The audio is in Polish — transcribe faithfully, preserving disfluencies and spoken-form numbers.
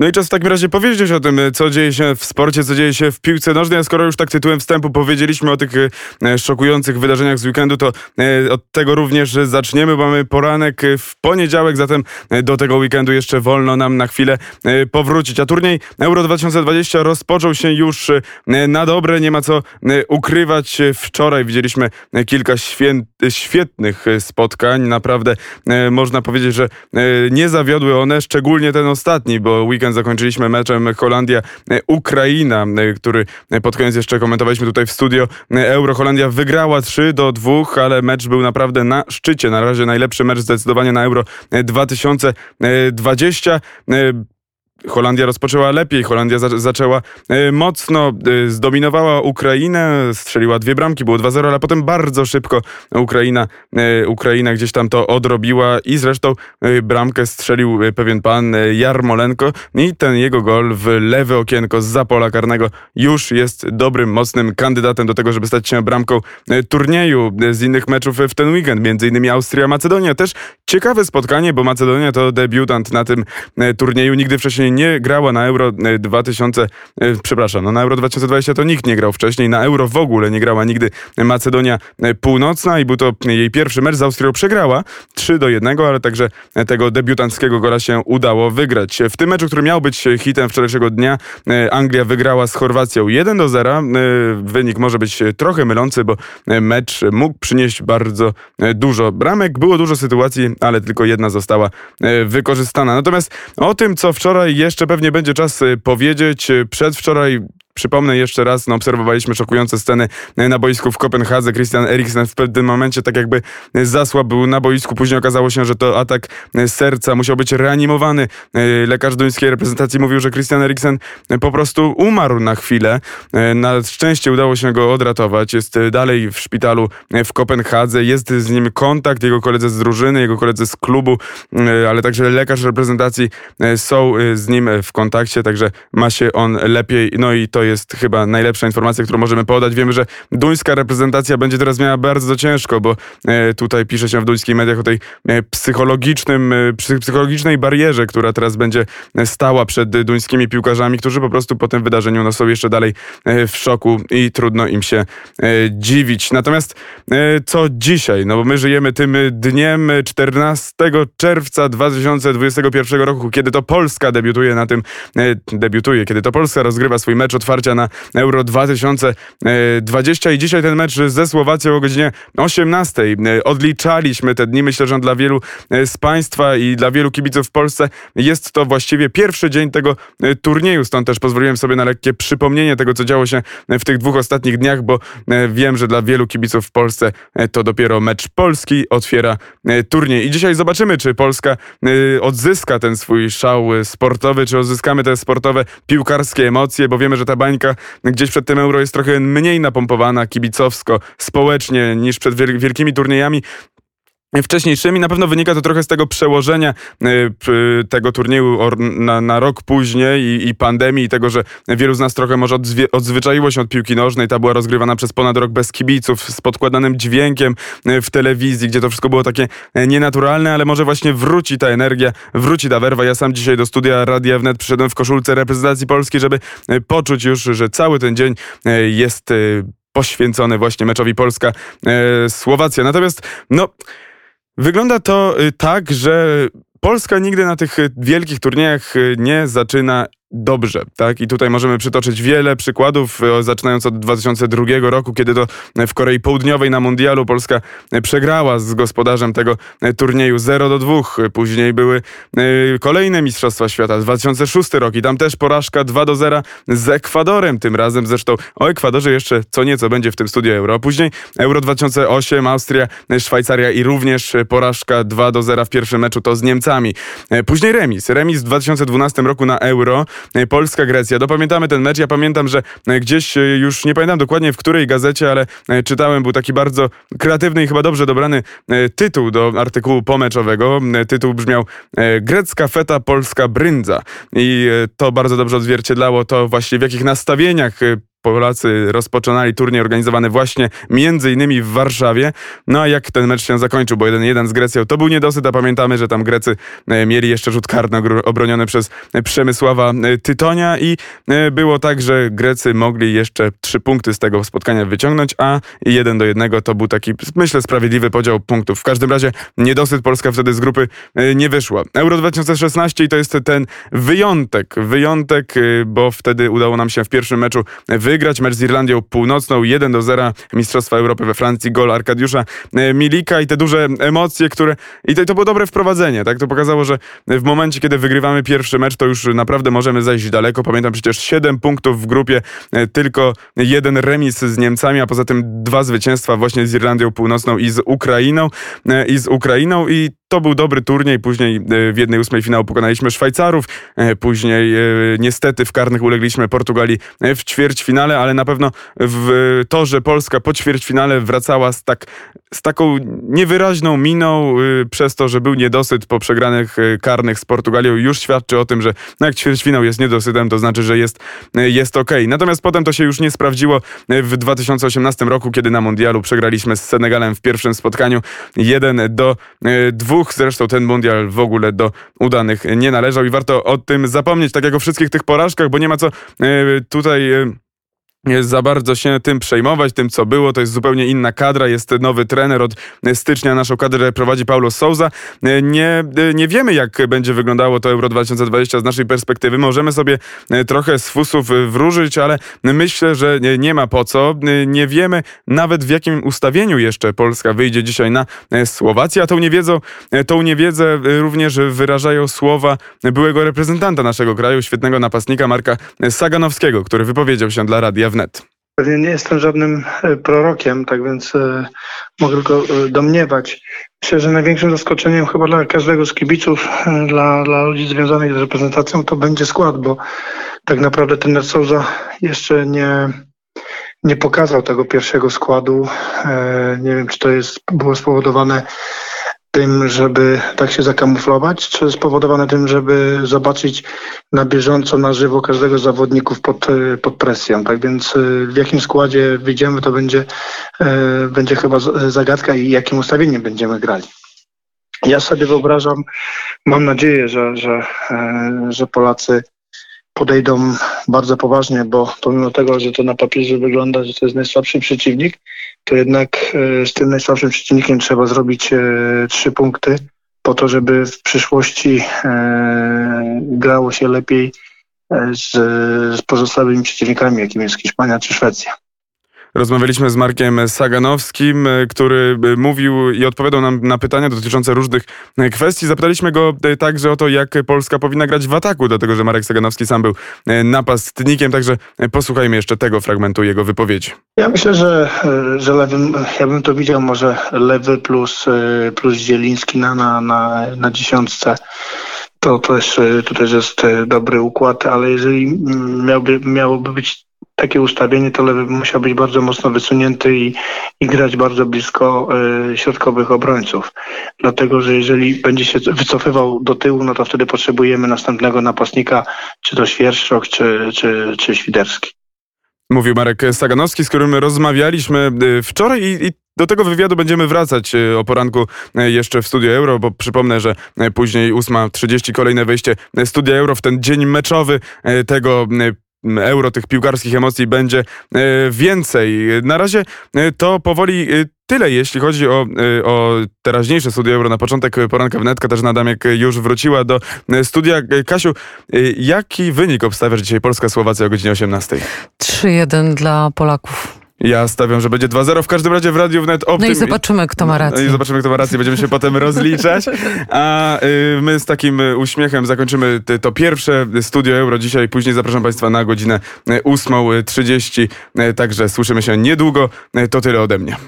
No i czas w takim razie powiedzieć o tym, co dzieje się w sporcie, co dzieje się w piłce nożnej, a skoro już tak tytułem wstępu powiedzieliśmy o tych szokujących wydarzeniach z weekendu, to od tego również zaczniemy. Mamy poranek w poniedziałek, zatem do tego weekendu jeszcze wolno nam na chwilę powrócić. A turniej Euro dwa tysiące dwadzieścia rozpoczął się już na dobre, nie ma co ukrywać. Wczoraj widzieliśmy kilka świę- świetnych spotkań, naprawdę można powiedzieć, że nie zawiodły one, szczególnie ten ostatni, bo weekend zakończyliśmy meczem Holandia-Ukraina, który pod koniec jeszcze komentowaliśmy tutaj w studio. Euro Holandia wygrała trzy do dwóch, ale mecz był naprawdę na szczycie. Na razie najlepszy mecz zdecydowanie na Euro dwa tysiące dwadzieścia. Holandia rozpoczęła lepiej, Holandia za- zaczęła y, mocno, y, zdominowała Ukrainę, strzeliła dwie bramki, było dwa zero, ale potem bardzo szybko Ukraina, y, Ukraina gdzieś tam to odrobiła i zresztą y, bramkę strzelił y, pewien pan y, Jarmolenko i ten jego gol w lewe okienko zza pola karnego już jest dobrym, mocnym kandydatem do tego, żeby stać się bramką y, turnieju. Y, z innych meczów y, w ten weekend, między innymi Austria-Macedonia, też ciekawe spotkanie, bo Macedonia to debiutant na tym y, turnieju, nigdy wcześniej nie grała na Euro dwa tysiące, przepraszam, no na Euro dwa tysiące dwadzieścia to nikt nie grał wcześniej, na Euro w ogóle nie grała nigdy Macedonia Północna i był to jej pierwszy mecz, z Austrią przegrała trzy do jednego, ale także tego debiutanckiego gola się udało wygrać. W tym meczu, który miał być hitem wczorajszego dnia, Anglia wygrała z Chorwacją jeden do zera, wynik może być trochę mylący, bo mecz mógł przynieść bardzo dużo bramek, było dużo sytuacji, ale tylko jedna została wykorzystana. Natomiast o tym, co wczoraj jeszcze pewnie będzie czas powiedzieć. Przedwczoraj, przypomnę jeszcze raz, no obserwowaliśmy szokujące sceny na boisku w Kopenhadze. Christian Eriksen w pewnym momencie tak jakby zasłabł na boisku. Później okazało się, że to atak serca, musiał być reanimowany. Lekarz duńskiej reprezentacji mówił, że Christian Eriksen po prostu umarł na chwilę. Na szczęście udało się go odratować. Jest dalej w szpitalu w Kopenhadze. Jest z nim kontakt. Jego koledzy z drużyny, jego koledzy z klubu, ale także lekarz reprezentacji są z nim w kontakcie, także ma się on lepiej. No i to jest chyba najlepsza informacja, którą możemy podać. Wiemy, że duńska reprezentacja będzie teraz miała bardzo ciężko, bo tutaj pisze się w duńskich mediach o tej psychologicznym, psychologicznej barierze, która teraz będzie stała przed duńskimi piłkarzami, którzy po prostu po tym wydarzeniu no, są jeszcze dalej w szoku i trudno im się dziwić. Natomiast co dzisiaj? No bo my żyjemy tym dniem czternastego czerwca dwa tysiące dwudziestego pierwszego roku, kiedy to Polska debiutuje na tym, debiutuje, kiedy to Polska rozgrywa swój mecz od otwarcia na Euro dwa tysiące dwadzieścia i dzisiaj ten mecz ze Słowacją o godzinie osiemnastej. Odliczaliśmy te dni, myślę, że dla wielu z Państwa i dla wielu kibiców w Polsce jest to właściwie pierwszy dzień tego turnieju, stąd też pozwoliłem sobie na lekkie przypomnienie tego, co działo się w tych dwóch ostatnich dniach, bo wiem, że dla wielu kibiców w Polsce to dopiero mecz Polski otwiera turniej. I dzisiaj zobaczymy, czy Polska odzyska ten swój szał sportowy, czy odzyskamy te sportowe, piłkarskie emocje, bo wiemy, że ta bańka gdzieś przed tym Euro jest trochę mniej napompowana kibicowsko, społecznie niż przed wielkimi turniejami wcześniejszymi. Na pewno wynika to trochę z tego przełożenia y, tego turnieju or, na, na rok później i, i pandemii i tego, że wielu z nas trochę może odzwie, odzwyczaiło się od piłki nożnej. Ta była rozgrywana przez ponad rok bez kibiców, z podkładanym dźwiękiem y, w telewizji, gdzie to wszystko było takie y, nienaturalne, ale może właśnie wróci ta energia, wróci ta werwa. Ja sam dzisiaj do studia Radia WNET przyszedłem w koszulce reprezentacji Polski, żeby y, poczuć już, że cały ten dzień y, jest y, poświęcony właśnie meczowi Polska-Słowacja. Y, Natomiast no... Wygląda to tak, że Polska nigdy na tych wielkich turniejach nie zaczyna dobrze, tak? I tutaj możemy przytoczyć wiele przykładów, zaczynając od dwa tysiące drugiego roku, kiedy to w Korei Południowej na mundialu Polska przegrała z gospodarzem tego turnieju zero do dwóch. Później były kolejne Mistrzostwa Świata, dwa tysiące szósty rok i tam też porażka dwa do zera z Ekwadorem, tym razem zresztą o Ekwadorze jeszcze co nieco będzie w tym studiu Euro. Później Euro dwa tysiące osiem, Austria, Szwajcaria i również porażka dwa do zera w pierwszym meczu, to z Niemcami. Później remis, remis w dwa tysiące dwunastym roku na Euro, Polska, Grecja. Dopamiętamy ten mecz. Ja pamiętam, że gdzieś już nie pamiętam dokładnie w której gazecie, ale czytałem, był taki bardzo kreatywny i chyba dobrze dobrany tytuł do artykułu pomeczowego. Tytuł brzmiał Grecka feta, Polska brynza. I to bardzo dobrze odzwierciedlało to właśnie, w jakich nastawieniach Polacy rozpoczynali turniej organizowany właśnie między innymi w Warszawie. No a jak ten mecz się zakończył, bo jeden jeden z Grecją, to był niedosyt, a pamiętamy, że tam Grecy mieli jeszcze rzut karny obroniony przez Przemysława Tytonia i było tak, że Grecy mogli jeszcze trzy punkty z tego spotkania wyciągnąć, a jeden do jednego to był taki, myślę, sprawiedliwy podział punktów. W każdym razie niedosyt, Polska wtedy z grupy nie wyszła. Euro dwa tysiące szesnaście i to jest ten wyjątek, wyjątek, bo wtedy udało nam się w pierwszym meczu wygrać mecz z Irlandią Północną jeden do zera, Mistrzostwa Europy we Francji, gol Arkadiusza Milika i te duże emocje, które... I to, to było dobre wprowadzenie, tak? To pokazało, że w momencie, kiedy wygrywamy pierwszy mecz, to już naprawdę możemy zajść daleko. Pamiętam przecież siedem punktów w grupie, tylko jeden remis z Niemcami, a poza tym dwa zwycięstwa właśnie z Irlandią Północną i z Ukrainą. I z Ukrainą i to był dobry turniej, później w jednej ósmej finału pokonaliśmy Szwajcarów, później niestety w karnych ulegliśmy Portugalii w ćwierćfinale, ale na pewno w to, że Polska po ćwierćfinale wracała z, tak, z taką niewyraźną miną przez to, że był niedosyt po przegranych karnych z Portugalią, już świadczy o tym, że no jak ćwierćfinał jest niedosytem, to znaczy, że jest, jest okej. Okay. Natomiast potem to się już nie sprawdziło w dwa tysiące osiemnastym roku, kiedy na mundialu przegraliśmy z Senegalem w pierwszym spotkaniu jeden do dwóch. Zresztą ten mundial w ogóle do udanych nie należał i warto o tym zapomnieć, tak jak o wszystkich tych porażkach, bo nie ma co yy, tutaj... Yy... za bardzo się tym przejmować, tym co było, to jest zupełnie inna kadra, jest nowy trener, od stycznia naszą kadrę prowadzi Paulo Sousa. Nie, nie wiemy jak będzie wyglądało to Euro dwa tysiące dwudzieste z naszej perspektywy, możemy sobie trochę z fusów wróżyć, ale myślę, że nie ma po co, nie wiemy nawet w jakim ustawieniu jeszcze Polska wyjdzie dzisiaj na Słowację, a tą niewiedzą, tą niewiedzę również wyrażają słowa byłego reprezentanta naszego kraju, świetnego napastnika Marka Saganowskiego, który wypowiedział się dla Radia WNET. Pewnie nie jestem żadnym prorokiem, tak więc e, mogę tylko e, domniewać. Myślę, że największym zaskoczeniem chyba dla każdego z kibiców, dla, dla ludzi związanych z reprezentacją to będzie skład, bo tak naprawdę trener Sousa jeszcze nie, nie pokazał tego pierwszego składu. E, nie wiem, czy to jest było spowodowane tym, żeby tak się zakamuflować, czy spowodowane tym, żeby zobaczyć na bieżąco, na żywo każdego z zawodników pod, pod presją. Tak więc w jakim składzie wyjdziemy, to będzie, będzie chyba zagadka i jakim ustawieniem będziemy grali. Ja sobie wyobrażam, mam nadzieję, że, że, że Polacy podejdą bardzo poważnie, bo pomimo tego, że to na papierze wygląda, że to jest najsłabszy przeciwnik, to jednak z tym najsłabszym przeciwnikiem trzeba zrobić trzy punkty po to, żeby w przyszłości grało się lepiej z, z pozostałymi przeciwnikami, jakim jest Hiszpania czy Szwecja. Rozmawialiśmy z Markiem Saganowskim, który mówił i odpowiadał nam na pytania dotyczące różnych kwestii. Zapytaliśmy go także o to, jak Polska powinna grać w ataku, dlatego że Marek Saganowski sam był napastnikiem, także posłuchajmy jeszcze tego fragmentu jego wypowiedzi. Ja myślę, że, że lewym, ja bym to widział może lewy plus, plus Zieliński na, na, na, na dziesiątce. To też, to też jest dobry układ, ale jeżeli miałby, miałoby być takie ustawienie, to lewy musiał być bardzo mocno wysunięty i, i grać bardzo blisko y, środkowych obrońców. Dlatego, że jeżeli będzie się wycofywał do tyłu, no to wtedy potrzebujemy następnego napastnika, czy to Świerszczok, czy, czy, czy Świderski. Mówił Marek Saganowski, z którym rozmawialiśmy wczoraj i, i do tego wywiadu będziemy wracać o poranku jeszcze w Studio Euro, bo przypomnę, że później ósma trzydzieści kolejne wejście Studia Euro w ten dzień meczowy tego Euro, tych piłkarskich emocji będzie więcej. Na razie to powoli tyle, jeśli chodzi o, o teraźniejsze Studio Euro. Na początek poranka WNET Katarzyna Damiak już wróciła do studia. Kasiu, jaki wynik obstawiasz dzisiaj Polska-Słowacja o godzinie osiemnastej? trzy jeden dla Polaków. Ja stawiam, że będzie dwa zero. W każdym razie w Radiu WNET Optym... No i zobaczymy, kto ma rację. No i zobaczymy, kto ma rację. Będziemy się potem rozliczać. A y, my z takim uśmiechem zakończymy ty, to pierwsze Studio Euro dzisiaj. Później zapraszam Państwa na godzinę ósma trzydzieści. Także słyszymy się niedługo. To tyle ode mnie.